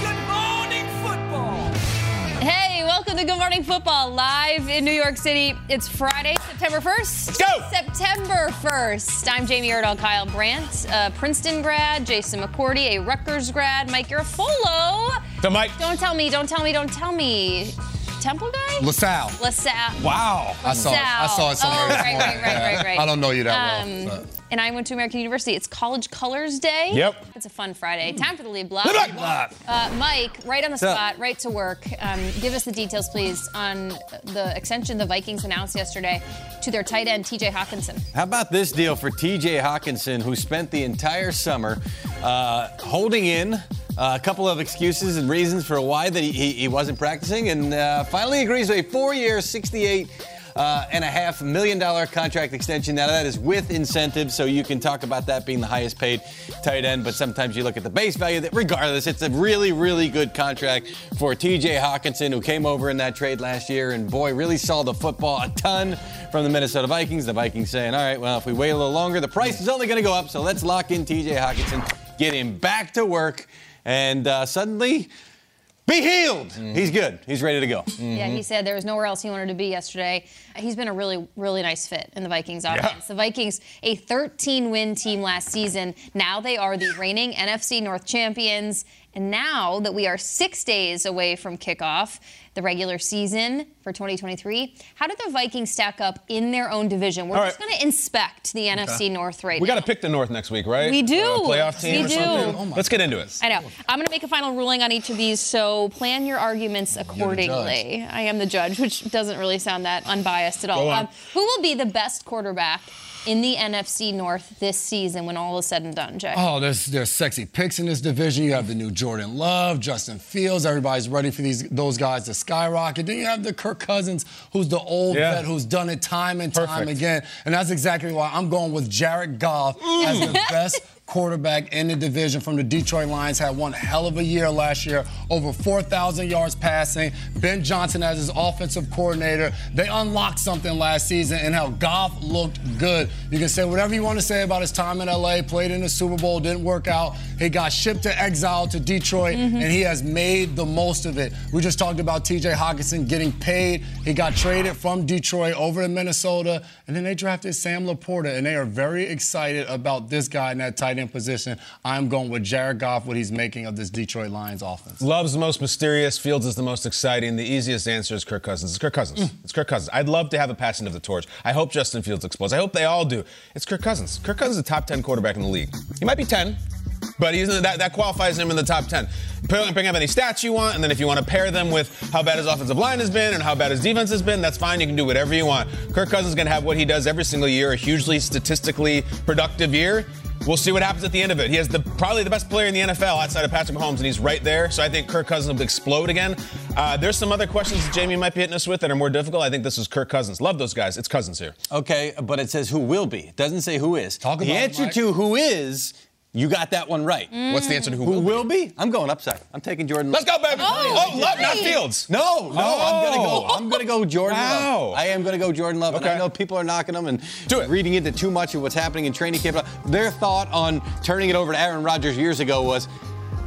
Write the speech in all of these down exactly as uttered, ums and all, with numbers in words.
Good Morning Football live in New York City. It's Friday, September first. Let's go! September first. I'm Jamie Erdahl, Kyle Brandt, a Princeton grad, Jason McCourty, a Rutgers grad, Mike Garafolo. The Mike. Don't tell me, don't tell me, don't tell me. Temple guy? LaSalle. LaSalle. Wow. LaSalle. I saw it. I saw it somewhere. Oh, right, right, right, right, right. I don't know you that um, well. But. And I went to American University. It's College Colors Day. Yep. It's a fun Friday. Time for the lead block. Lead block. Uh, Mike, right on the spot, right to work. Um, give us the details, please, on the extension the Vikings announced yesterday to their tight end, T J Hockenson. How about this deal for T J Hockenson, who spent the entire summer uh, holding in Uh, a couple of excuses and reasons for why that he, he, he wasn't practicing, and uh, finally agrees to a four-year, sixty-eight dollars uh, and a half million dollar contract extension. Now that is with incentives, so you can talk about that being the highest paid tight end, but sometimes you look at the base value. That regardless, it's a really, really good contract for T J Hockenson, who came over in that trade last year and, boy, really saw the football a ton from the Minnesota Vikings. The Vikings saying, all right, well, if we wait a little longer, the price is only going to go up, so let's lock in T J Hockenson, get him back to work, and uh, suddenly be healed. Mm. He's good. He's ready to go. Mm-hmm. Yeah, he said there was nowhere else he wanted to be yesterday. He's been a really, really nice fit in the Vikings offense. Yeah. The Vikings, a thirteen-win team last season. Now they are the reigning N F C North champions. And now that we are six days away from kickoff, the regular season for twenty twenty-three, how did the Vikings stack up in their own division? We're All just right. going to inspect the N F C okay. North right we now. We got to pick the North next week, right? We do. Or a playoff team we or do. Something? Oh my Let's get into it. I know. I'm going to make a final ruling on each of these, so plan your arguments accordingly. I am the judge, which doesn't really sound that unbiased at all. Um, who will be the best quarterback in the N F C North this season when all is said and done, Jay? Oh, there's there's sexy picks in this division. You have the new Jordan Love, Justin Fields. Everybody's ready for these those guys to skyrocket. Then you have the Kirk Cousins, who's the old yeah. vet, who's done it time and Perfect. time again. And that's exactly why I'm going with Jared Goff mm. as the best quarterback in the division from the Detroit Lions. Had one hell of a year last year, over four thousand yards passing. Ben Johnson as his offensive coordinator. They unlocked something last season, and how Goff looked good. You can say whatever you want to say about his time in L A, played in the Super Bowl, didn't work out. He got shipped to exile to Detroit, mm-hmm. and he has made the most of it. We just talked about T J Hockenson getting paid. He got traded from Detroit over to Minnesota, and then they drafted Sam Laporta, and they are very excited about this guy in that tight end position. I'm going with Jared Goff, what he's making of this Detroit Lions offense. Love's the most mysterious. Fields is the most exciting. The easiest answer is Kirk Cousins. It's Kirk Cousins. Mm. It's Kirk Cousins. I'd love to have a passing of the torch. I hope Justin Fields explodes. I hope they all do. It's Kirk Cousins. Kirk Cousins is a top ten quarterback in the league. He might be ten, but he's that, that qualifies him in the top ten. Bring up any stats you want, and then if you want to pair them with how bad his offensive line has been and how bad his defense has been, that's fine. You can do whatever you want. Kirk Cousins is going to have what he does every single year, a hugely statistically productive year. We'll see what happens at the end of it. He has the probably the best player in the N F L outside of Patrick Mahomes, and he's right there. So I think Kirk Cousins will explode again. Uh, there's some other questions that Jamie might be hitting us with that are more difficult. I think this is Kirk Cousins. Love those guys. It's Cousins here. Okay, but it says who will be. It doesn't say who is. Talk about the answer it, to who is, you got that one right. Mm. What's the answer to who, who will, will be? Who will be? I'm going upside. I'm taking Jordan Love. Let's go, baby. Oh, oh Love, not Fields. No, no, oh. I'm going to go I'm gonna go Jordan wow. Love. I am going to go Jordan Love. Okay. And I know people are knocking him and reading into too much of what's happening in training camp. Their thought on turning it over to Aaron Rodgers years ago was,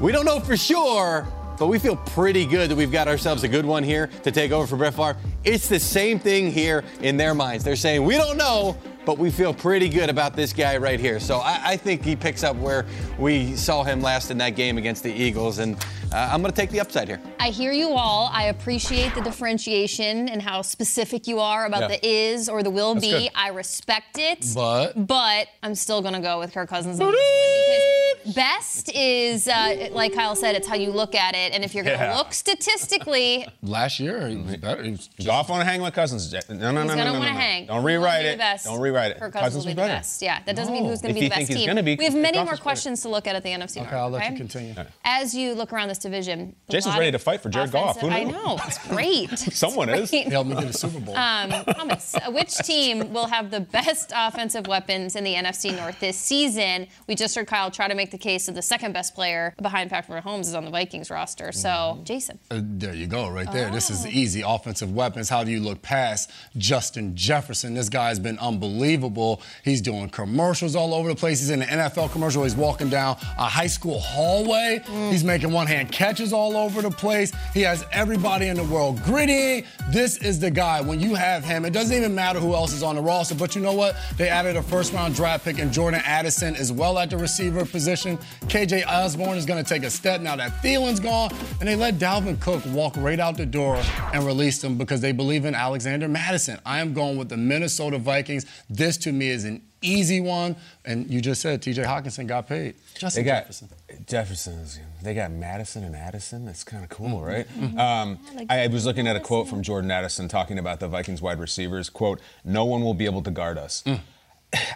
we don't know for sure, but we feel pretty good that we've got ourselves a good one here to take over for Brett Favre. It's the same thing here in their minds. They're saying, we don't know, but we feel pretty good about this guy right here. So I, I think he picks up where we saw him last in that game against the Eagles, and uh, I'm going to take the upside here. I hear you all. I appreciate the differentiation and how specific you are about yeah. the is or the will That's be. Good. I respect it, but but I'm still going to go with Kirk Cousins on this one because best is, uh, like Kyle said, it's how you look at it. And if you're going to yeah. look statistically. Last year, he was better. He was just... Goff want to hang with Cousins. No, no, no, no, no, no, no, no. Hang. Don't rewrite it. Don't rewrite it. Kirk Cousins, Cousins will be better. The best. Yeah, that doesn't no. mean who's going to be the best team. Be, we have many Goff more questions better. to look at at the N F C. Okay, I'll let okay? you continue. As you look around this division. Jason's ready to fight for Jared Goff. Who knew? I know. It's great. Someone it's great. is. He helped me get a Super Bowl. Um, promise. Which team will have the best offensive weapons in the N F C North this season? We just heard Kyle try to make the case of the second best player behind Patrick Mahomes is on the Vikings roster. So, Jason. Uh, there you go, right there. Oh. This is easy. Offensive weapons. How do you look past Justin Jefferson? This guy's been unbelievable. He's doing commercials all over the place. He's in an N F L commercial. He's walking down a high school hallway. Mm. He's making one-hand catches all over the place. He has everybody in the world gritty. This is the guy. When you have him, it doesn't even matter who else is on the roster. But you know what? They added a first-round draft pick and Jordan Addison as well at the receiver position. K J Osborne is going to take a step now that Thielen's gone, and they let Dalvin Cook walk right out the door and released him because they believe in Alexander Mattison. I am going with the Minnesota Vikings. This, to me, is an easy one, and you just said T J Hockenson got paid. Justin they got, Jefferson. Jefferson is, they got Madison and Addison. That's kind of cool, mm-hmm. right? Mm-hmm. Um, I, like I was looking at a quote from Jordan Addison talking about the Vikings wide receivers. Quote, "No one will be able to guard us." Mm.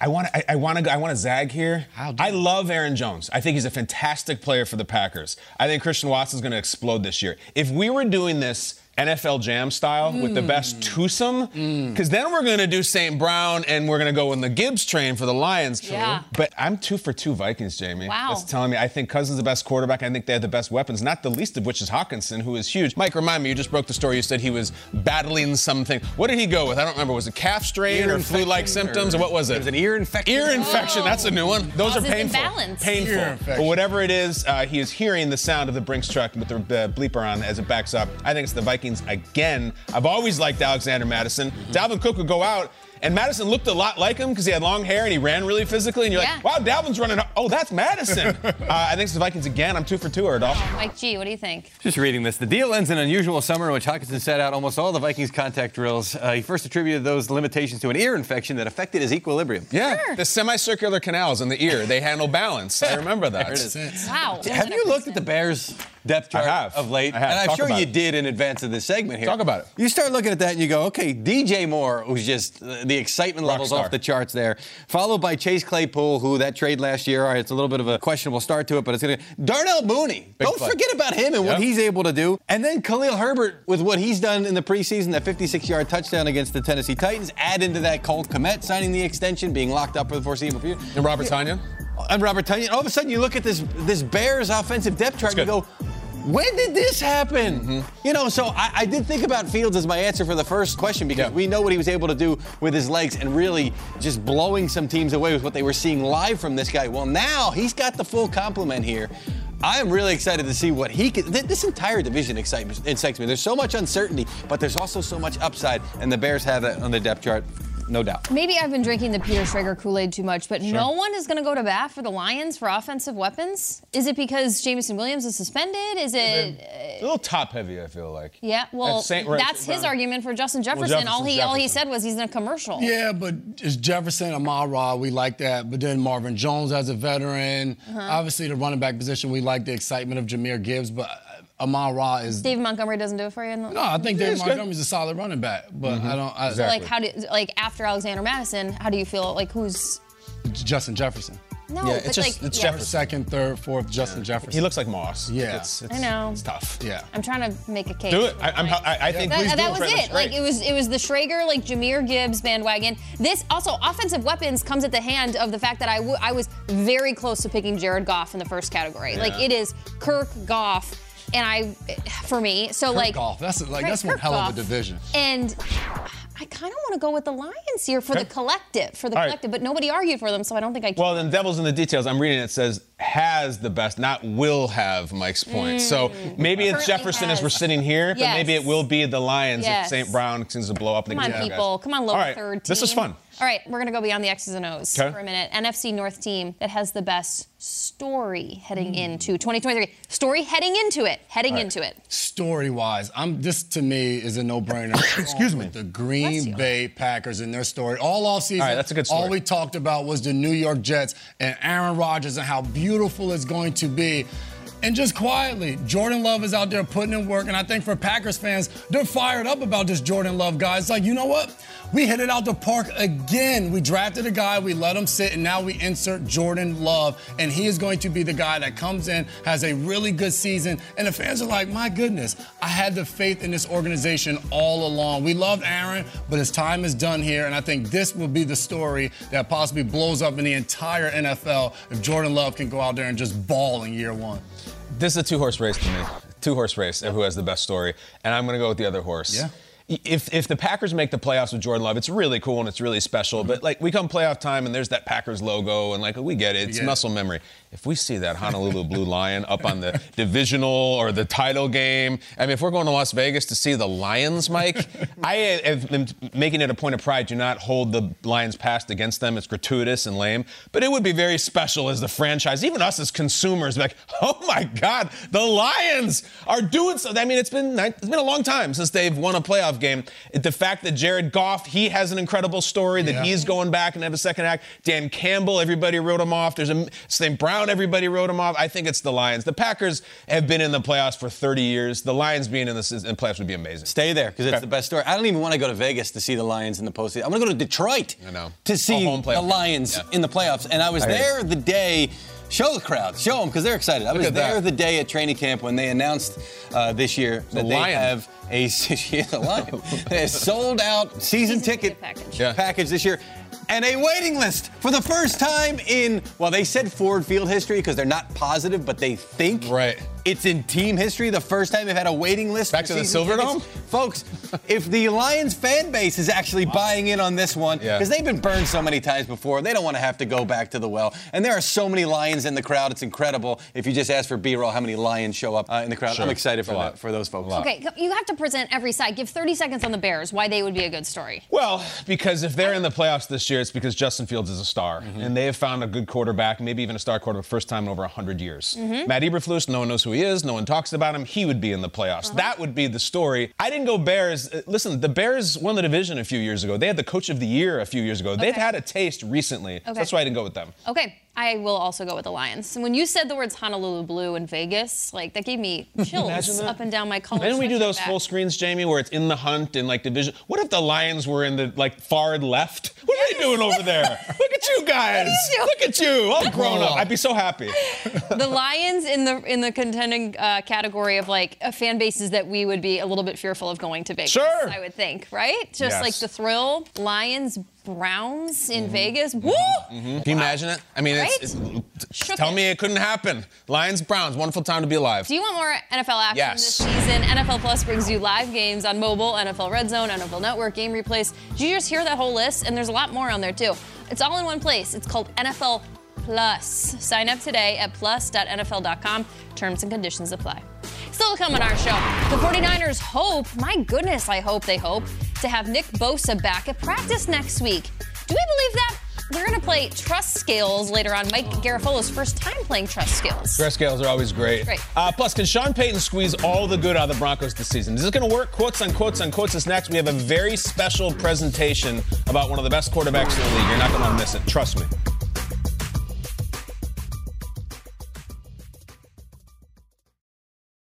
I want to. I want to. I want to zag here. I love Aaron Jones. I think he's a fantastic player for the Packers. I think Christian Watson's going to explode this year. If we were doing this N F L Jam style mm. with the best twosome, because mm. then we're going to do Saint Brown and we're going to go in the Gibbs train for the Lions. Yeah. But I'm two for two Vikings, Jamie. Wow. That's telling me I think Cousins is the best quarterback. I think they have the best weapons, not the least of which is Hockenson, who is huge. Mike, remind me, you just broke the story. You said he was battling something. What did he go with? I don't remember. Was it calf strain or flu-like symptoms? Or what was it? It was an ear infection. Ear infection. Oh. That's a new one. Those Causes are painful. Imbalance. Painful. Ear infection. But whatever it is, uh, he is hearing the sound of the Brinks truck with the uh, bleeper on as it backs up. I think it's the Vikings. Again, I've always liked Alexander Mattison. Mm-hmm. Dalvin Cook would go out, and Madison looked a lot like him because he had long hair and he ran really physically. And you're yeah. like, wow, Dalvin's running. Up. Oh, that's Madison. uh, I think it's the Vikings again. I'm two for two, Erdolf. Yeah, Mike G, what do you think? Just reading this. The deal ends an unusual summer in which Hockenson sat out almost all the Vikings contact drills. Uh, he first attributed those limitations to an ear infection that affected his equilibrium. Yeah, sure. The semicircular canals in the ear, they handle balance. I remember that. There it is. Wow. Have you looked at the Bears' depth chart I have. of late? I have. And I'm Talk sure you it. did in advance of this segment here. Talk about it. You start looking at that and you go, okay, D J Moore, who's just uh, the excitement Rock levels star. off the charts there, followed by Chase Claypool, who that trade last year, all right, it's a little bit of a questionable start to it, but it's going to Darnell Mooney. Big Don't play. forget about him and yep. what he's able to do. And then Khalil Herbert with what he's done in the preseason, that fifty-six-yard touchdown against the Tennessee Titans. Add into that Cole Kmet signing the extension, being locked up for the foreseeable future. And Robert Tonyan. And Robert Tonyan. All of a sudden, you look at this this Bears offensive depth chart and you go, when did this happen? Mm-hmm. You know, so I, I did think about Fields as my answer for the first question because yeah. we know what he was able to do with his legs and really just blowing some teams away with what they were seeing live from this guy. Well, now he's got the full complement here. I am really excited to see what he can. This entire division excites me. There's so much uncertainty, but there's also so much upside, and the Bears have that on the depth chart. No doubt. Maybe I've been drinking the Peter Schrager Kool-Aid too much, but sure. no one is going to go to bat for the Lions for offensive weapons? Is it because Jameson Williams is suspended? Is it... Uh, a little top-heavy, I feel like. Yeah, well, that's, that's his argument for Justin Jefferson. Well, all he Jefferson. all he said was he's in a commercial. Yeah, but it's Jefferson, Amon-Ra, we like that. But then Marvin Jones as a veteran. Uh-huh. Obviously, the running back position, we like the excitement of Jahmyr Gibbs, but... Amon-Ra is. David Montgomery doesn't do it for you. No, I think David Montgomery's a solid running back, but mm-hmm. I don't. I, exactly. So like, how do like after Alexander Mattison, how do you feel? Like who's? It's Justin Jefferson. No, yeah, it's but just, like, it's yeah. second, third, fourth, Justin yeah. Jefferson. He looks like Moss. Yeah, it's, it's, I know. It's tough. Yeah, I'm trying to make a case. Do it. I, I'm, I, I think that, that was it. Like it was, it was the Schrager, like Jahmyr Gibbs bandwagon. This also offensive weapons comes at the hand of the fact that I, w- I was very close to picking Jared Goff in the first category. Yeah. Like it is Kirk Goff. And I, for me, so Kirk like Goff. That's like Kirk, that's one Kirk hell Goff. Of a division. And I kind of want to go with the Lions here for okay. the collective, for the All collective. Right. But nobody argued for them, so I don't think I can. Well, then devil's in the details. I'm reading it, it says has the best, not will have. Mike's point. Mm. So maybe it's Currently Jefferson has. As we're sitting here, yes. but maybe it will be the Lions yes. if Saint Brown seems to blow up. Come on, people. Guys. Come on, low right. third team. This is fun. All right, we're going to go beyond the X's and O's okay. for a minute. N F C North team that has the best story heading mm. into twenty twenty-three. Story heading into it. Heading right. into it. Story-wise, I'm this to me is a no-brainer. Excuse me. The Green Bay Packers and their story. All offseason, all, right, that's a good story. All we talked about was the New York Jets and Aaron Rodgers and how beautiful it's going to be. And just quietly, Jordan Love is out there putting in work. And I think for Packers fans, they're fired up about this Jordan Love guy. It's like, you know what? We hit it out the park again. We drafted a guy, we let him sit, and now we insert Jordan Love. And he is going to be the guy that comes in, has a really good season. And the fans are like, my goodness, I had the faith in this organization all along. We loved Aaron, but his time is done here. And I think this will be the story that possibly blows up in the entire N F L if Jordan Love can go out there and just ball in year one. This is a two-horse race to me. Two-horse race of who has the best story. And I'm going to go with the other horse. Yeah. If if the Packers make the playoffs with Jordan Love, it's really cool and it's really special. But, like, we come playoff time and there's that Packers logo and, like, we get it. It's yeah. muscle memory. If we see that Honolulu Blue Lion up on the divisional or the title game, I mean, if we're going to Las Vegas to see the Lions, Mike, I have been making it a point of pride to not hold the Lions past against them. It's gratuitous and lame. But it would be very special as the franchise, even us as consumers, like, oh, my God, the Lions are doing something. I mean, it's been it's been a long time since they've won a playoff game. The fact that Jared Goff, he has an incredible story, that yeah. he's going back and have a second act. Dan Campbell, everybody wrote him off. There's a Saint Brown. Everybody wrote them off. I think it's the Lions. The Packers have been in the playoffs for thirty years. The Lions being in the in playoffs would be amazing. Stay there because it's okay. the best story. I don't even want to go to Vegas to see the Lions in the postseason. I'm going to go to Detroit I know. to see the Lions yeah. in the playoffs. And I was I there the day. Show the crowd. Show them because they're excited. I was there that. the day at training camp when they announced uh, this year that the they Lion. have a the Lion. They have sold out season, season ticket, ticket package. Yeah. package this year. And a waiting list for the first time in, well, they said Ford Field history because they're not positive, but they think right. it's in team history. The first time they've had a waiting list. Back to the Silverdome? Folks, if the Lions fan base is actually wow. buying in on this one, because yeah. they've been burned so many times before, they don't want to have to go back to the well. And there are so many Lions in the crowd. It's incredible. If you just ask for B-roll, how many Lions show up uh, in the crowd. Sure. I'm excited for that, for those folks. Okay, you have to present every side. Give thirty seconds on the Bears, why they would be a good story. Well, because if they're in the playoffs this year, it's because Justin Fields is a star. Mm-hmm. And they have found a good quarterback, maybe even a star quarterback, first time in over one hundred years. Mm-hmm. Matt Eberflus, no one knows who he is. No one talks about him. He would be in the playoffs. Uh-huh. That would be the story. I didn't go Bears. Listen, the Bears won the division a few years ago. They had the coach of the year a few years ago. Okay. They've had a taste recently. Okay. So that's why I didn't go with them. Okay. I will also go with the Lions. And when you said the words Honolulu Blue in Vegas, like, that gave me chills up and down my collar. Why didn't we do those back. full screens, Jamie, where it's in the hunt and, like, division? What if the Lions were in the, like, far left? What yes. are they doing over there? Look at you guys. Look at you. All grown up. I'd be so happy. The Lions in the in the contending uh, category of, like, uh, fan bases that we would be a little bit fearful of going to Vegas. Sure. I would think, right? Just, yes. like, the thrill. Lions, Browns in mm-hmm. Vegas. Woo! Mm-hmm. Can you wow. imagine it? I mean, right? it's, it's, tell it. me it couldn't happen. Lions, Browns, wonderful time to be alive. Do you want more N F L action yes. this season? N F L Plus brings you live games on mobile, N F L Red Zone, N F L Network, Game Replays. Did you just hear that whole list? And there's a lot more on there, too. It's all in one place. It's called N F L Plus. Sign up today at plus dot N F L dot com. Terms and conditions apply. Still to come on our show, the 49ers hope, my goodness, I hope they hope, to have Nick Bosa back at practice next week. Do we believe that? We're going to play trust scales later on. Mike Garafolo's first time playing trust scales. Trust scales are always great. great. Uh, plus, can Sean Payton squeeze all the good out of the Broncos this season? Is this going to work? Quotes on quotes on quotes is next. We have a very special presentation about one of the best quarterbacks in the league. You're not going to miss it. Trust me.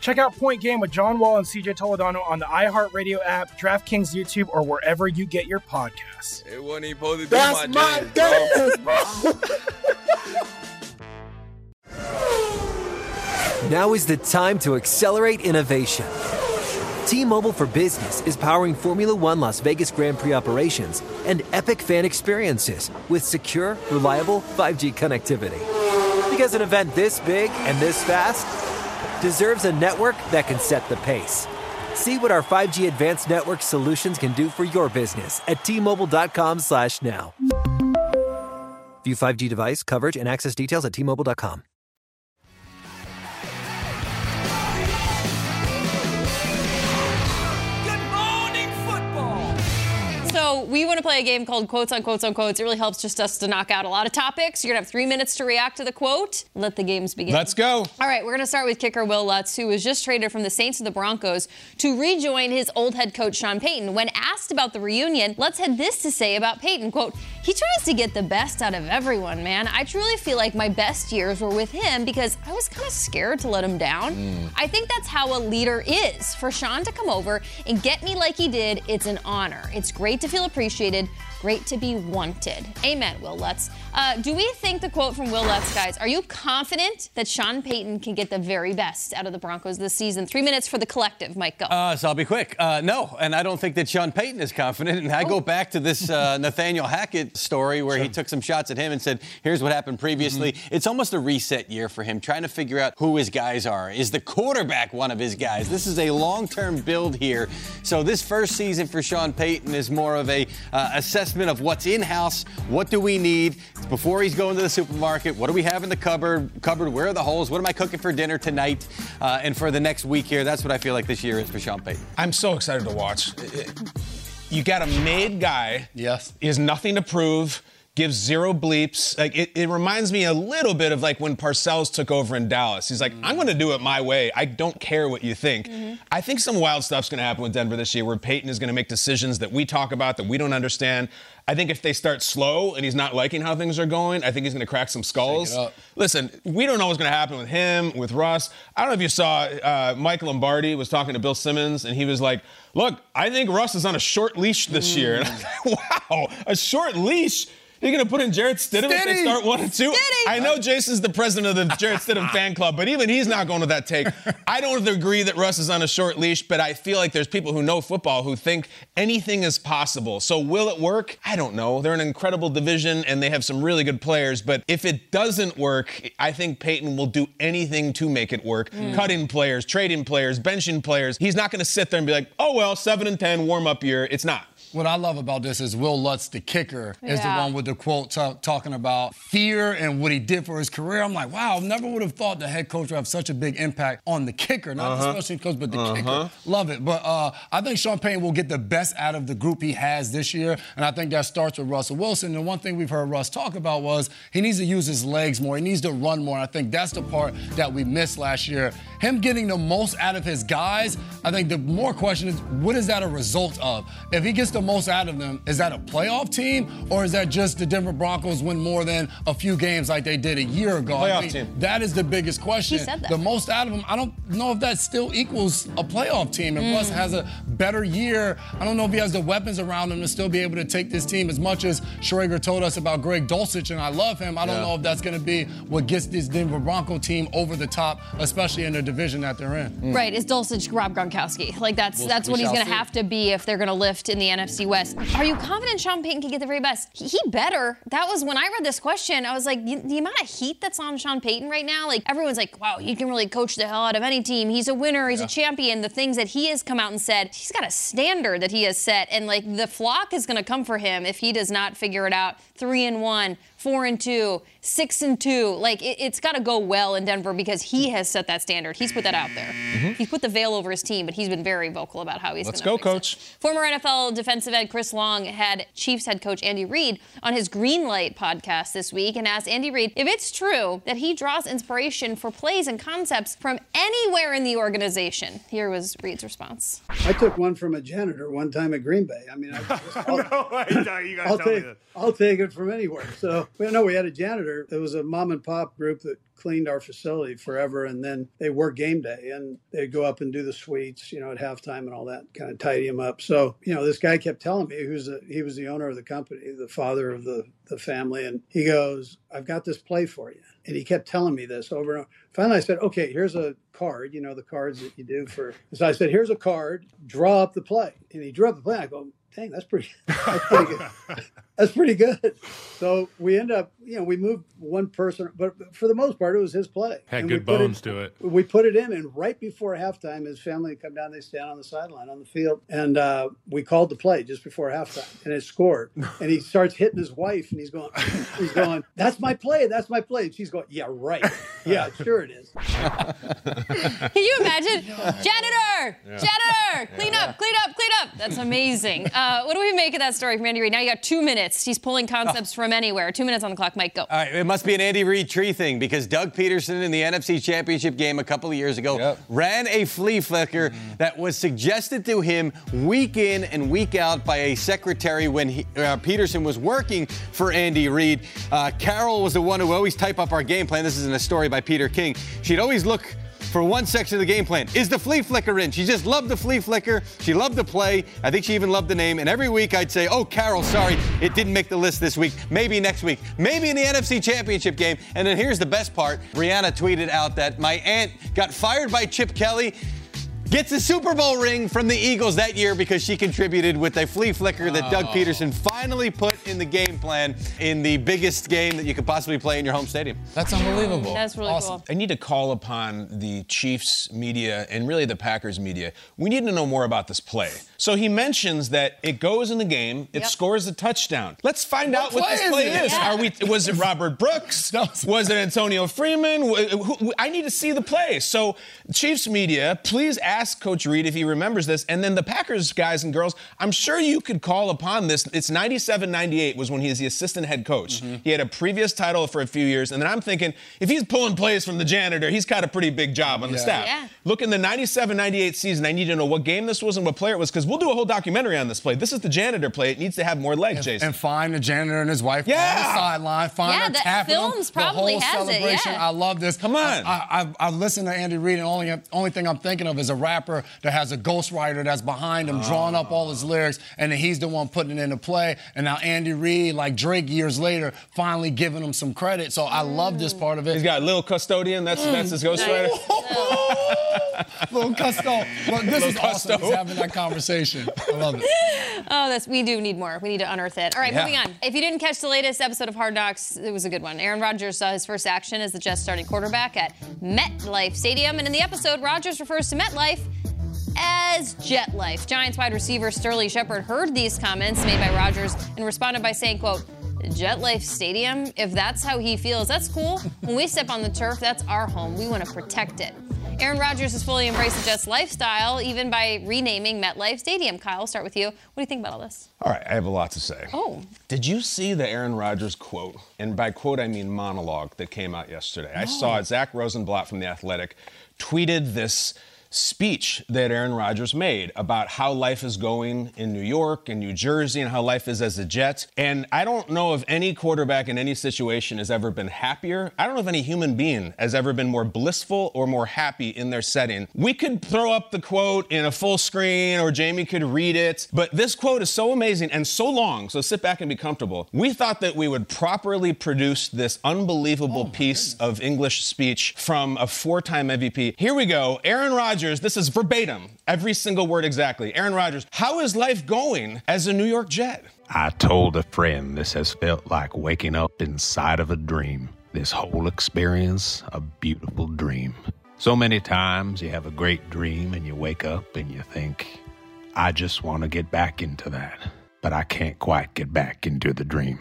Check out Point Game with John Wall and C J Toledano on the iHeartRadio app, DraftKings YouTube, or wherever you get your podcasts. It wasn't even supposed to be my game. That's my game, bro. Now is the time to accelerate innovation. T-Mobile for Business is powering Formula One Las Vegas Grand Prix operations and epic fan experiences with secure, reliable five G connectivity. Because an event this big and this fast deserves a network that can set the pace. See what our five G advanced network solutions can do for your business at T-Mobile.com slash now. View five G device coverage and access details at T Mobile dot com. So we want to play a game called Quotes on Quotes on Quotes. It really helps just us to knock out a lot of topics. You're going to have three minutes to react to the quote. Let the games begin. Let's go. All right, we're going to start with kicker Will Lutz, who was just traded from the Saints to the Broncos to rejoin his old head coach, Sean Payton. When asked about the reunion, Lutz had this to say about Payton, quote, "He tries to get the best out of everyone, man. I truly feel like my best years were with him because I was kind of scared to let him down. Mm. I think that's how a leader is. For Sean to come over and get me like he did, it's an honor. It's great to feel appreciated, great to be wanted." Amen, Will Lutz. Uh, do we think the quote from Will Lutz, guys, are you confident that Sean Payton can get the very best out of the Broncos this season? Three minutes for the collective. Mike, go. Uh, so I'll be quick. Uh, no, and I don't think that Sean Payton is confident. And I oh. go back to this uh, Nathaniel Hackett story where sure. he took some shots at him and said, here's what happened previously. Mm-hmm. It's almost a reset year for him, trying to figure out who his guys are. Is the quarterback one of his guys? This is a long-term build here. So this first season for Sean Payton is more of a uh, assessment of what's in-house, what do we need. It's before he's going to the supermarket, what do we have in the cupboard? Cupboard, where are the holes? What am I cooking for dinner tonight? Uh, and for the next week here, that's what I feel like this year is for Sean Payton. I'm so excited to watch. You got a made guy. Yes. He has nothing to prove. Gives zero bleeps. Like it, it reminds me a little bit of like when Parcells took over in Dallas. He's like, mm-hmm. I'm going to do it my way. I don't care what you think. Mm-hmm. I think some wild stuff's going to happen with Denver this year where Payton is going to make decisions that we talk about that we don't understand. I think if they start slow and he's not liking how things are going, I think he's going to crack some skulls. Listen, we don't know what's going to happen with him, with Russ. I don't know if you saw uh, Mike Lombardi was talking to Bill Simmons, and he was like, look, I think Russ is on a short leash this mm. year. And I was like, wow, a short leash? You're going to put in Jarrett Stidham Stiddy. if they start one and two? Stiddy. I know Jason's the president of the Jarrett Stidham fan club, but even he's not going with that take. I don't agree that Russ is on a short leash, but I feel like there's people who know football who think anything is possible. So will it work? I don't know. They're an incredible division, and they have some really good players. But if it doesn't work, I think Payton will do anything to make it work. Mm. Cutting players, trading players, benching players. He's not going to sit there and be like, oh, well, seven and ten, warm-up year. It's not. What I love about this is Will Lutz, the kicker, yeah. is the one with the quote t- talking about fear and what he did for his career. I'm like, wow, I never would have thought the head coach would have such a big impact on the kicker, not uh-huh. the special coach, but the uh-huh. kicker. Love it. But uh, I think Sean Payton will get the best out of the group he has this year, and I think that starts with Russell Wilson. And one thing we've heard Russ talk about was he needs to use his legs more. He needs to run more. And I think that's the part that we missed last year. Him getting the most out of his guys, I think the more question is, what is that a result of? If he gets the most out of them, is that a playoff team, or is that just the Denver Broncos win more than a few games like they did a year ago? Playoff I mean, team. That is the biggest question. He said that. The most out of them, I don't know if that still equals a playoff team. And mm. Russ has a better year. I don't know if he has the weapons around him to still be able to take this team as much as Schrager told us about Greg Dulcich, and I love him. I don't yeah. know if that's going to be what gets this Denver Bronco team over the top, especially in the division that they're in. Mm. Right. Is Dulcich Rob Gronkowski? Like, that's, we'll, that's what he's going to have to be if they're going to lift in the N F C West. Are you confident Sean Payton can get the very best? He, he better. That was when I read this question. I was like, the, the amount of heat that's on Sean Payton right now, like, everyone's like, wow, he can really coach the hell out of any team. He's a winner. He's yeah. a champion. The things that he has come out and said, he's got a standard that he has set, and, like, the flock is going to come for him if he does not figure it out. Three and one, four and two, six and two. Like, it, it's got to go well in Denver because he has set that standard. He's put that out there. Mm-hmm. He's put the veil over his team, but he's been very vocal about how he's going to fix it. Let's go, Coach. Former N F L defensive ed Chris Long had Chiefs head coach Andy Reid on his Greenlight podcast this week and asked Andy Reid if it's true that he draws inspiration for plays and concepts from anywhere in the organization. Here was Reid's response. I took one from a janitor one time at Green Bay. I mean, I just, I'll, no, you I'll, take, me I'll take it from anywhere. So, well, no, we had a janitor. It was a mom and pop group that cleaned our facility forever, and then they work game day, and they'd go up and do the suites, you know, at halftime and all that, kind of tidy them up. So, you know, this guy kept telling me, who's a, he was the owner of the company, the father of the, the family, and he goes, I've got this play for you. And he kept telling me this over and over. Finally, I said, okay, here's a card, you know, the cards that you do for... So I said, here's a card, draw up the play. And he drew up the play, and I go, dang, that's pretty, that's pretty good. That's pretty good. So we end up, you know, we moved one person, but for the most part, it was his play. Had and good bones it, to it. We put it in, and right before halftime, his family would come down, they stand on the sideline, on the field, and uh, we called the play just before halftime, and it scored. And he starts hitting his wife, and he's going, he's going, that's my play, that's my play. And she's going, yeah, right. Yeah, sure it is. Can you imagine? Janitor! Yeah. Janitor! Clean yeah. up, clean up, clean up! That's amazing. Uh, what do we make of that story from Andy Reid? Now you got two minutes. He's pulling concepts oh. from anywhere. Two minutes on the clock. Mike, go. All right, it must be an Andy Reid tree thing because Doug Peterson in the N F C Championship game a couple of years ago yep. ran a flea flicker mm-hmm. that was suggested to him week in and week out by a secretary when he, uh, Peterson was working for Andy Reid. Uh, Carol was the one who always type up our game plan. This isn't a story by Peter King. She'd always look for one section of the game plan. Is the flea flicker in? She just loved the flea flicker. She loved the play. I think she even loved the name. And every week I'd say, oh, Carol, sorry, it didn't make the list this week. Maybe next week. Maybe in the N F C Championship game. And then here's the best part. Brianna tweeted out that my aunt got fired by Chip Kelly, gets a Super Bowl ring from the Eagles that year because she contributed with a flea flicker that oh. Doug Peterson finally put in the game plan in the biggest game that you could possibly play in your home stadium. That's unbelievable. That's really awesome. Cool. I need to call upon the Chiefs media and really the Packers media. We need to know more about this play. So he mentions that it goes in the game, it yep. scores a touchdown. Let's find what out what this play is. is. Yeah. Are we? Was it Robert Brooks? Was it Antonio Freeman? I need to see the play. So Chiefs media, please ask Ask Coach Reid if he remembers this. And then the Packers guys and girls, I'm sure you could call upon this. It's ninety-seven ninety-eight was when he was the assistant head coach. Mm-hmm. He had a previous title for a few years. And then I'm thinking, if he's pulling plays from the janitor, he's got a pretty big job on yeah. the staff. Yeah. Look, in the ninety-seven ninety-eight season, I need to know what game this was and what player it was, because we'll do a whole documentary on this play. This is the janitor play. It needs to have more legs, and, Jason. And find the janitor and his wife yeah. on the sideline. Find yeah, that tapping films them. Probably the whole has celebration. It. Yeah. I love this. Come on. I, I, I listened to Andy Reid, and only only thing I'm thinking of is a rapper that has a ghostwriter that's behind him, oh. drawing up all his lyrics, and then he's the one putting it into play. And now Andy Reid, like Drake years later, finally giving him some credit. So I mm. love this part of it. He's got Lil Custodian. That's, mm. that's his ghostwriter. Lil Custo. Look, this Lil is Custo. Awesome. He's having that conversation. I love it. Oh, that's, we do need more. We need to unearth it. All right, yeah. moving on. If you didn't catch the latest episode of Hard Knocks, it was a good one. Aaron Rodgers saw his first action as the Jets starting quarterback at MetLife Stadium. And in the episode, Rodgers refers to MetLife as jet life. Giants wide receiver Sterling Shepard heard these comments made by Rodgers and responded by saying, quote, "Jet Life Stadium, if that's how he feels, that's cool. When we step on the turf, that's our home. We want to protect it." Aaron Rodgers has fully embraced the Jets lifestyle, even by renaming MetLife Stadium. Kyle, I'll start with you. What do you think about all this? All right, I have a lot to say. Oh. Did you see the Aaron Rodgers quote? And by quote, I mean monologue that came out yesterday. No. I saw it. Zach Rosenblatt from The Athletic tweeted this speech that Aaron Rodgers made about how life is going in New York and New Jersey and how life is as a Jet. And I don't know if any quarterback in any situation has ever been happier. I don't know if any human being has ever been more blissful or more happy in their setting. We could throw up the quote in a full screen or Jamie could read it, but this quote is so amazing and so long, so sit back and be comfortable. We thought that we would properly produce this unbelievable oh piece goodness. of English speech from a four-time M V P. Here we go, Aaron Rodgers. This is verbatim, every single word exactly. Aaron Rodgers, how is life going as a New York Jet? I told a friend this has felt like waking up inside of a dream. This whole experience, a beautiful dream. So many times you have a great dream and you wake up and you think, I just want to get back into that, but I can't quite get back into the dream.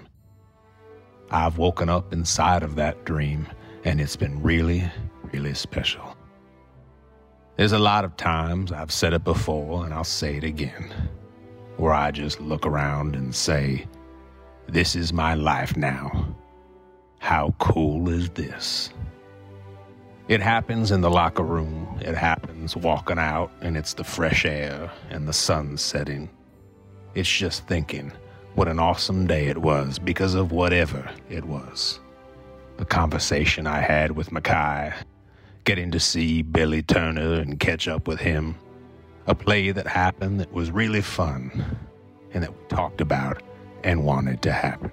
I've woken up inside of that dream and it's been really, really special. There's a lot of times, I've said it before and I'll say it again, where I just look around and say, this is my life now. How cool is this? It happens in the locker room, it happens walking out, and it's the fresh air and the sun setting. It's just thinking what an awesome day it was because of whatever it was. The conversation I had with Mackay, getting to see Billy Turner and catch up with him. A play that happened that was really fun and that we talked about and wanted to happen.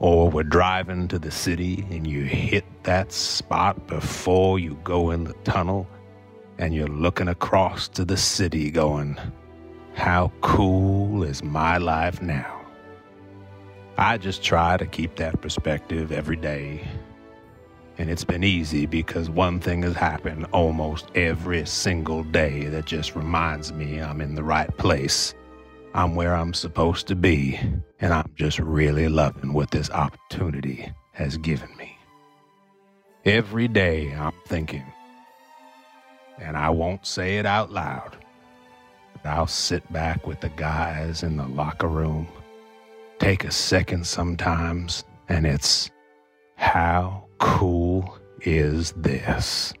Or we're driving to the city and you hit that spot before you go in the tunnel and you're looking across to the city going, how cool is my life now? I just try to keep that perspective every day. And it's been easy because one thing has happened almost every single day that just reminds me I'm in the right place. I'm where I'm supposed to be, and I'm just really loving what this opportunity has given me. Every day I'm thinking, and I won't say it out loud, but I'll sit back with the guys in the locker room, take a second sometimes, and it's how cool is this?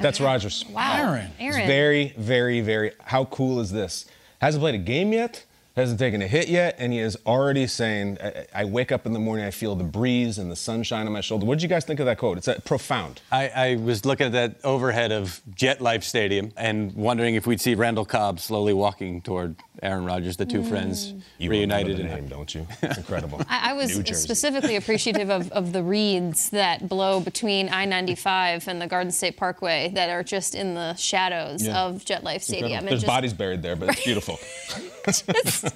That's Rodgers. Wow. Aaron. Aaron. Very, very, very, how cool is this? Hasn't played a game yet, hasn't taken a hit yet, and he is already saying, I, I wake up in the morning, I feel the breeze and the sunshine on my shoulder. What did you guys think of that quote? It's uh, profound. I, I was looking at that overhead of Jet Life Stadium and wondering if we'd see Randall Cobb slowly walking toward Aaron Rodgers, the two mm. friends you reunited. You remember the name, don't you? Incredible. I, I was specifically appreciative of, of the reeds that blow between I ninety-five and the Garden State Parkway that are just in the shadows yeah. of Jet Life Stadium. There's just bodies buried there, but it's beautiful. Just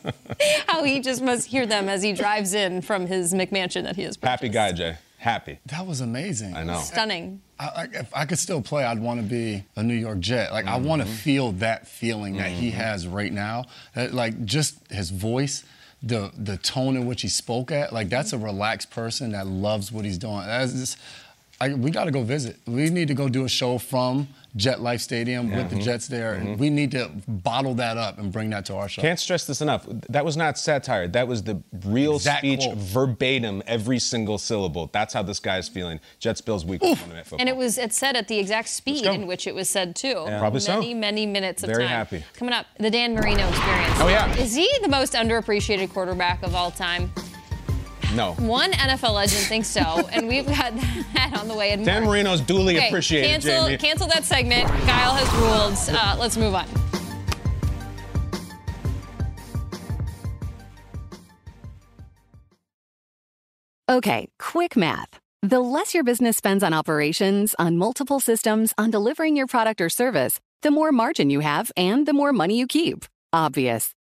how he just must hear them as he drives in from his McMansion that he has purchased. Happy guy, Jay. Happy. That was amazing. I know. Stunning. I, I, if I could still play, I'd want to be a New York Jet. Like, mm-hmm. I want to feel that feeling that mm-hmm. he has right now. That, like, just his voice, the the tone in which he spoke at. Like, that's a relaxed person that loves what he's doing. That's just, I, we got to go visit. We need to go do a show from Jet Life Stadium yeah. with the Jets there. Mm-hmm. We need to bottle that up and bring that to our show. Can't stress this enough. That was not satire. That was the real exact speech quote. Verbatim, every single syllable. That's how this guy's feeling. Jets Bills week one minute football. And it was it said at the exact speed in which it was said too. Yeah. Probably many, so. Many, many minutes of Very time. Very happy. Coming up, the Dan Marino experience. Oh yeah. Is he the most underappreciated quarterback of all time? No. One N F L legend thinks so, and we've got that on the way. In Dan Marino's duly okay, appreciated, cancel, Jamie. Cancel that segment. Kyle has ruled. Uh, let's move on. Okay, quick math. The less your business spends on operations, on multiple systems, on delivering your product or service, the more margin you have and the more money you keep. Obvious.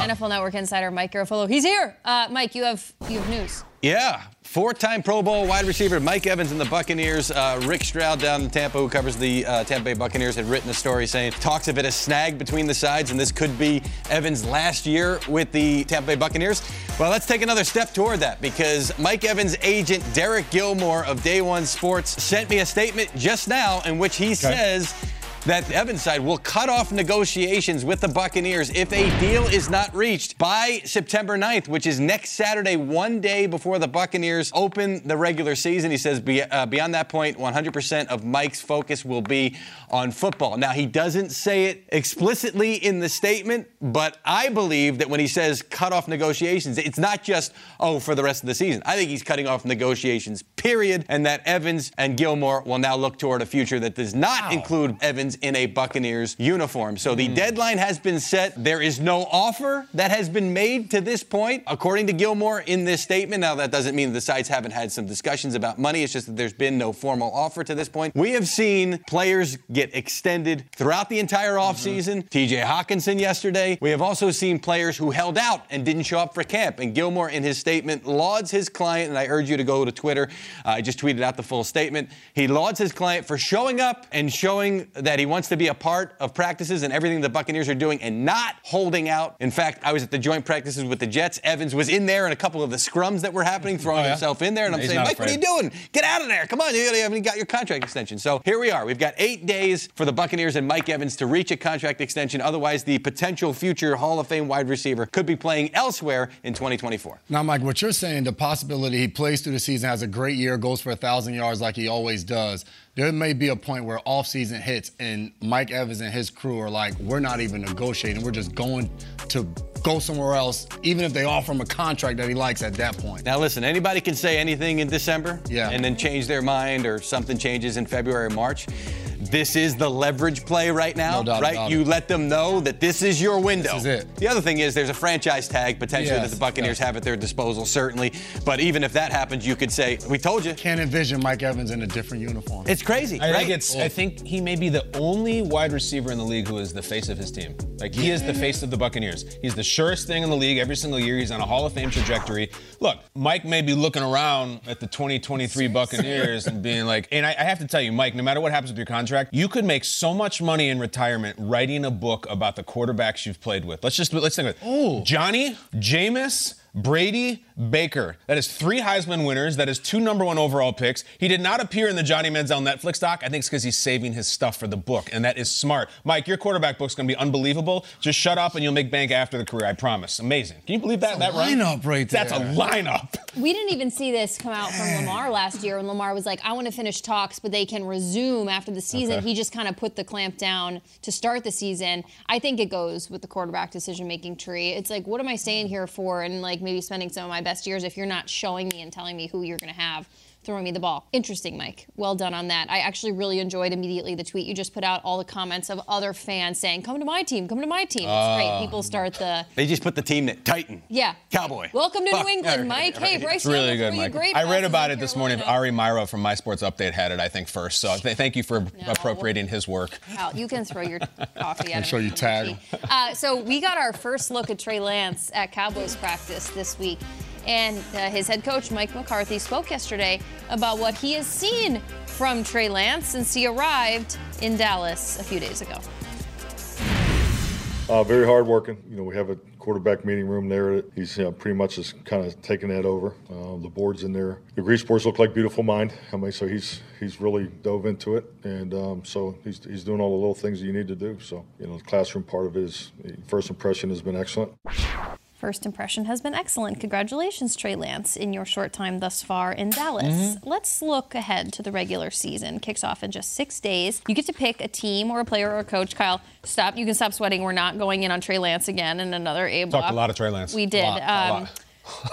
N F L Network insider Mike Garafolo. He's here. Uh, Mike, you have you have news. Yeah. Four-time Pro Bowl wide receiver Mike Evans and the Buccaneers. Uh, Rick Stroud down in Tampa, who covers the uh, Tampa Bay Buccaneers, had written a story saying, talks of it a snag between the sides, and this could be Evans' last year with the Tampa Bay Buccaneers. Well, let's take another step toward that, because Mike Evans' agent, Derek Gilmore of Day One Sports, sent me a statement just now in which he okay. says that the Evans side will cut off negotiations with the Buccaneers if a deal is not reached by September ninth, which is next Saturday, one day before the Buccaneers open the regular season. He says be, uh, beyond that point, one hundred percent of Mike's focus will be on football. Now, he doesn't say it explicitly in the statement, but I believe that when he says cut off negotiations, it's not just, oh, for the rest of the season. I think he's cutting off negotiations, period, and that Evans and Gilmore will now look toward a future that does not wow. include Evans in a Buccaneers uniform. So the mm. deadline has been set. There is no offer that has been made to this point, according to Gilmore in this statement. Now, that doesn't mean the sides haven't had some discussions about money. It's just that there's been no formal offer to this point. We have seen players get extended throughout the entire offseason. Mm-hmm. T J Hockenson yesterday. We have also seen players who held out and didn't show up for camp. And Gilmore, in his statement, lauds his client. And I urge you to go to Twitter. Uh, I just tweeted out the full statement. He lauds his client for showing up and showing that he He wants to be a part of practices and everything the Buccaneers are doing and not holding out. In fact, I was at the joint practices with the Jets. Evans was in there in a couple of the scrums that were happening, throwing oh, yeah. himself in there. And I'm He's saying, Mike, afraid. What are you doing? Get out of there. Come on. You haven't got your contract extension. So here we are. We've got eight days for the Buccaneers and Mike Evans to reach a contract extension. Otherwise, the potential future Hall of Fame wide receiver could be playing elsewhere in twenty twenty-four. Now, Mike, what you're saying, the possibility he plays through the season, has a great year, goes for one thousand yards like he always does. There may be a point where offseason hits and Mike Evans and his crew are like, we're not even negotiating. We're just going to go somewhere else, even if they offer him a contract that he likes at that point. Now, listen, anybody can say anything in December yeah. and then change their mind or something changes in February or March. this is the leverage play right now, no doubt, right? You let them know that this is your window. This is it. The other thing is there's a franchise tag potentially yes, that the Buccaneers yes. have at their disposal, certainly. But even if that happens, you could say, we told you. Can't envision Mike Evans in a different uniform. It's crazy, I right? Think it's, I think he may be the only wide receiver in the league who is the face of his team. Like, he is the face of the Buccaneers. He's the surest thing in the league every single year. He's on a Hall of Fame trajectory. Look, Mike may be looking around at the twenty twenty-three Buccaneers and being like, and I, I have to tell you, Mike, no matter what happens with your contract, you could make so much money in retirement writing a book about the quarterbacks you've played with. Let's just, let's think of it. Ooh. Johnny, Jameis, Brady, Baker. That is three Heisman winners. That is two number one overall picks. He did not appear in the Johnny Manziel Netflix doc. I think it's because he's saving his stuff for the book, and that is smart. Mike, your quarterback book's going to be unbelievable. Just shut up, and you'll make bank after the career, I promise. Amazing. Can you believe that? That's a that lineup run? right there. That's a lineup. We didn't even see this come out from Lamar last year, when Lamar was like, I want to finish talks, but they can resume after the season. Okay. He just kind of put the clamp down to start the season. I think it goes with the quarterback decision-making tree. It's like, what am I staying here for? And, like, maybe spending some of my best years if you're not showing me and telling me who you're going to have throwing me the ball. Interesting, Mike. Well done on that. I actually really enjoyed immediately the tweet you just put out, all the comments of other fans saying, come to my team, come to my team. It's uh, great. People start the... They just put the team that Titan. Yeah. Cowboy. Welcome to Buck. New England, Mike. Hey, Bryce. It's really good, Mike. Great I read about it this Carolina. morning. Ari Myro from My Sports Update had it, I think, first. So th- thank you for no, appropriating well, his work. Al, you can throw your coffee at him. I'm sure you tag him. Uh, so we got our first look at Trey Lance at Cowboys practice this week. And uh, his head coach, Mike McCarthy, spoke yesterday about what he has seen from Trey Lance since he arrived in Dallas a few days ago. Uh, very hardworking. You know, we have a quarterback meeting room there. He's you know, pretty much just kind of taking that over. Uh, the board's in there. The grease boards look like beautiful mind. I mean, so he's he's really dove into it, and um, so he's he's doing all the little things that you need to do. So you know, the classroom part of his first impression has been excellent. First impression has been excellent. Congratulations, Trey Lance, in your short time thus far in Dallas. Mm-hmm. Let's look ahead to the regular season. Kicks off in just six days. You get to pick a team or a player or a coach. Kyle, stop. You can stop sweating. We're not going in on Trey Lance again in another A block. Talked a lot of Trey Lance. We did. A lot, um, a lot.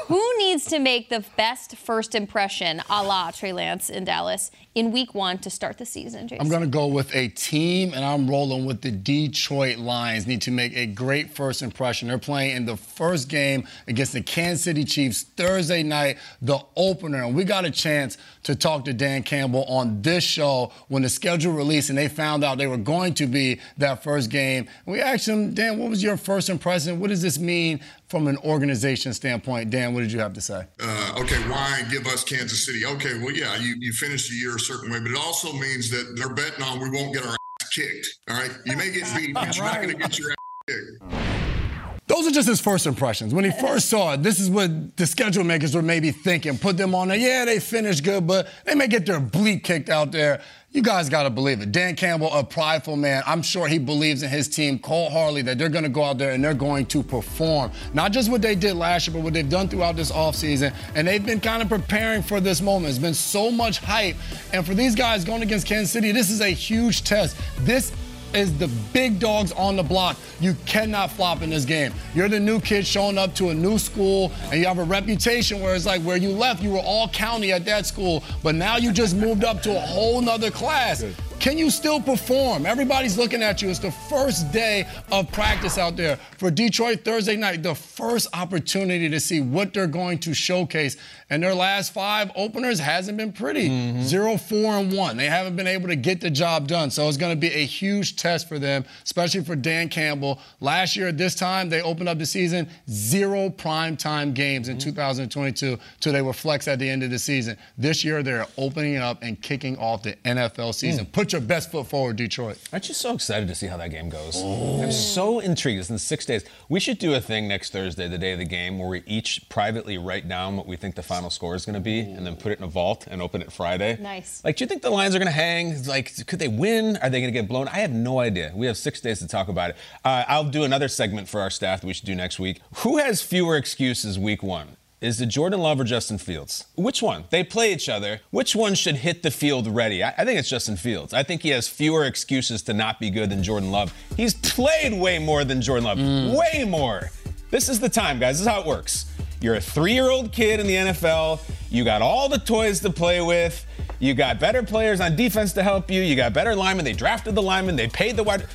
Who needs to make the best first impression, a la Trey Lance in Dallas, in week one to start the season, Jason? I'm going to go with a team, and I'm rolling with the Detroit Lions. Need to make a great first impression. They're playing in the first game against the Kansas City Chiefs Thursday night, the opener. And we got a chance to talk to Dan Campbell on this show when the schedule released, and they found out they were going to be that first game. And we asked him, Dan, what was your first impression? What does this mean from an organization standpoint? Dan, what did you have to say? Uh, okay, why give us Kansas City? Okay, well, yeah, you, you finish the year a certain way, but it also means that they're betting on we won't get our ass kicked, all right? You may get beat, but you're not going to get your ass kicked. Those are just his first impressions. When he first saw it, this is what the schedule makers were maybe thinking. Put them on there. Yeah, they finished good, but they may get their bleep kicked out there. You guys got to believe it. Dan Campbell, a prideful man. I'm sure he believes in his team, Cole Harley, that they're going to go out there and they're going to perform. Not just what they did last year, but what they've done throughout this offseason. And they've been kind of preparing for this moment. It's been so much hype. And for these guys going against Kansas City, this is a huge test. This is the big dogs on the block. You cannot flop in this game. You're the new kid showing up to a new school, and you have a reputation where it's like where you left, you were all county at that school, but now you just moved up to a whole nother class. Good. Can you still perform? Everybody's looking at you. It's the first day of practice out there. For Detroit Thursday night, the first opportunity to see what they're going to showcase. And their last five openers hasn't been pretty. Mm-hmm. Zero, four, and one. They haven't been able to get the job done. So it's going to be a huge test for them, especially for Dan Campbell. Last year at this time, they opened up the season zero primetime games in mm-hmm. two thousand twenty-two till they were flexed at the end of the season. This year, they're opening up and kicking off the N F L season. Mm. Put your best foot forward, Detroit. Aren't you so excited to see how that game goes? Ooh. I'm so intrigued. It's in six days. We should do a thing next Thursday, the day of the game, where we each privately write down what we think the final score is going to be and then put it in a vault and open it Friday. Nice. Like, do you think the Lions are going to hang? Like, could they win? Are they going to get blown? I have no idea. We have six days to talk about it. Uh, I'll do another segment for our staff that we should do next week. Who has fewer excuses week one? Is it Jordan Love or Justin Fields? Which one? They play each other. Which one should hit the field ready? I, I think it's Justin Fields. I think he has fewer excuses to not be good than Jordan Love. He's played way more than Jordan Love. Mm. Way more. This is the time, guys. This is how it works. You're a three-year-old kid in the N F L. You got all the toys to play with. You got better players on defense to help you. You got better linemen. They drafted the linemen. They paid the wide.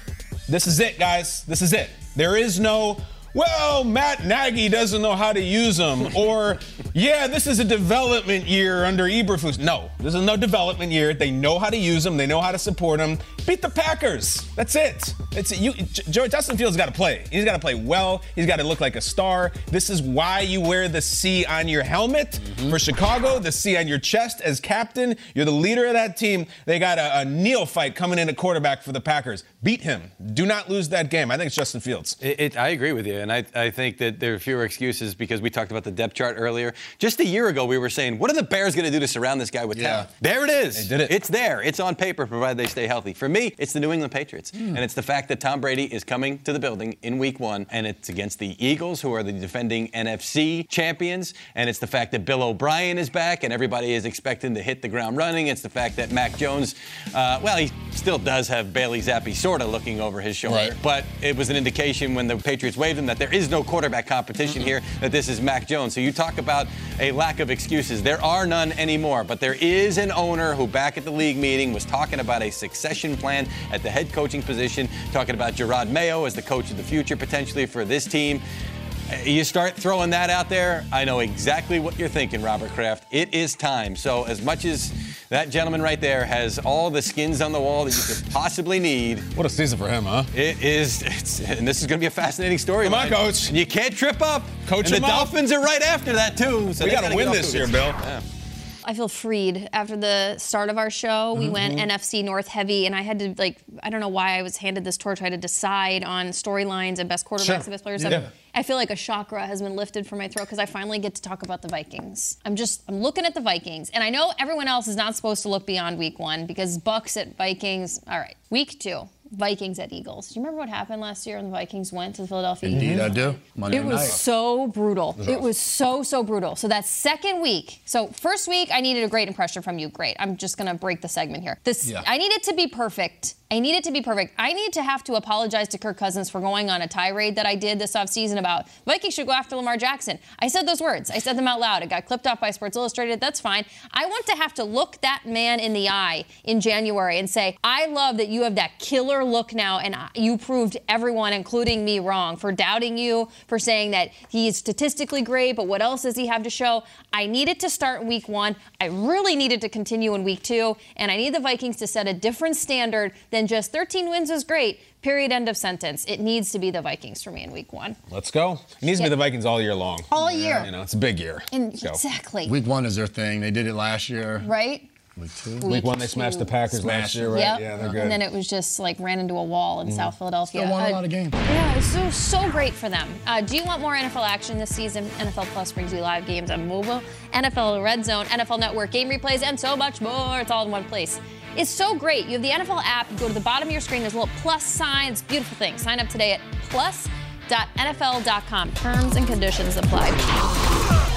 This is it, guys. This is it. There is no, well, Matt Nagy doesn't know how to use them. Or, yeah, this is a development year under Eberflus. No, this is no development year. They know how to use them. They know how to support them. Beat the Packers. That's it. It's you. J- Justin Fields got to play. He's got to play well. He's got to look like a star. This is why you wear the C on your helmet. Mm-hmm. For Chicago, the C on your chest as captain. You're the leader of that team. They got a, a neophyte coming in at quarterback for the Packers. Beat him. Do not lose that game. I think it's Justin Fields. It, it, I agree with you. And I, I think that there are fewer excuses because we talked about the depth chart earlier. Just a year ago, we were saying, what are the Bears going to do to surround this guy with yeah. talent? There it is. They did it. It's there. It's on paper, provided they stay healthy. For me, it's the New England Patriots. Mm. And it's the fact that Tom Brady is coming to the building in week one, and it's against the Eagles, who are the defending N F C champions. And it's the fact that Bill O'Brien is back, and everybody is expecting to hit the ground running. It's the fact that Mac Jones, uh, well, he still does have Bailey Zappi sort of looking over his shoulder. Right. But it was an indication when the Patriots waived him that there is no quarterback competition mm-hmm. here, that this is Mac Jones. So you talk about a lack of excuses. There are none anymore, but there is an owner who back at the league meeting was talking about a succession plan at the head coaching position, talking about Gerard Mayo as the coach of the future potentially for this team. You start throwing that out there, I know exactly what you're thinking, Robert Kraft. It is time. So as much as that gentleman right there has all the skins on the wall that you could possibly need. What a season for him, huh? It is. It's, and this is going to be a fascinating story. Come on, Coach. And you can't trip up. Coach and the Dolphins up. Are right after that, too. So we got to win this year, Bill. Yeah. I feel freed. After the start of our show, we mm-hmm. went N F C North heavy, and I had to, like, I don't know why I was handed this torch. I had to decide on storylines and best quarterbacks sure. and best players. Yeah. So I feel like a chakra has been lifted from my throat because I finally get to talk about the Vikings. I'm just, I'm looking at the Vikings, and I know everyone else is not supposed to look beyond week one because Bucks at Vikings, all right, week two. Vikings at Eagles. Do you remember what happened last year when the Vikings went to the Philadelphia Eagles? Indeed, I do. Monday night. It was so brutal. It was so, so brutal. So that second week. So first week, I needed a great impression from you. Great. I'm just going to break the segment here. This, yeah. I need it to be perfect. I need it to be perfect. I need to have to apologize to Kirk Cousins for going on a tirade that I did this offseason about Vikings should go after Lamar Jackson. I said those words. I said them out loud. It got clipped off by Sports Illustrated. That's fine. I want to have to look that man in the eye in January and say, I love that you have that killer look now, and you proved everyone, including me, wrong for doubting you, for saying that he is statistically great, but what else does he have to show? I needed to start in week one. I really needed to continue in week two, and I need the Vikings to set a different standard than And just thirteen wins is great. Period. End of sentence. It needs to be the Vikings for me in week one. Let's go. It needs yeah. to be the Vikings all year long. All yeah, year. You know, it's a big year. And exactly. Week one is their thing. They did it last year. Right. Week two. Week, week one, they smashed two. the Packers Smash. last year, right? Yep. Yeah, they're good. And then it was just like ran into a wall in mm. South Philadelphia. Still won a uh, lot of games. Yeah, it's so, so great for them. Uh, do you want more N F L action this season? N F L Plus brings you live games on mobile, N F L Red Zone, N F L Network, game replays, and so much more. It's all in one place. It's so great. You have the N F L app. You go to the bottom of your screen. There's a little plus sign. It's a beautiful thing. Sign up today at plus dot N F L dot com. Terms and conditions apply.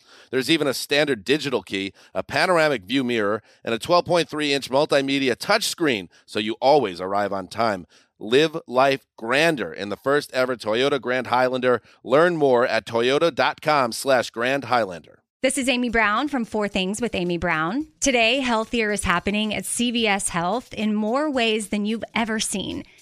There's even a standard digital key, a panoramic view mirror, and a twelve point three inch multimedia touchscreen so you always arrive on time. Live life grander in the first ever Toyota Grand Highlander. Learn more at toyota dot com slash grand highlander. This is Amy Brown from Four Things with Amy Brown. Today, healthier is happening at C V S Health in more ways than you've ever seen.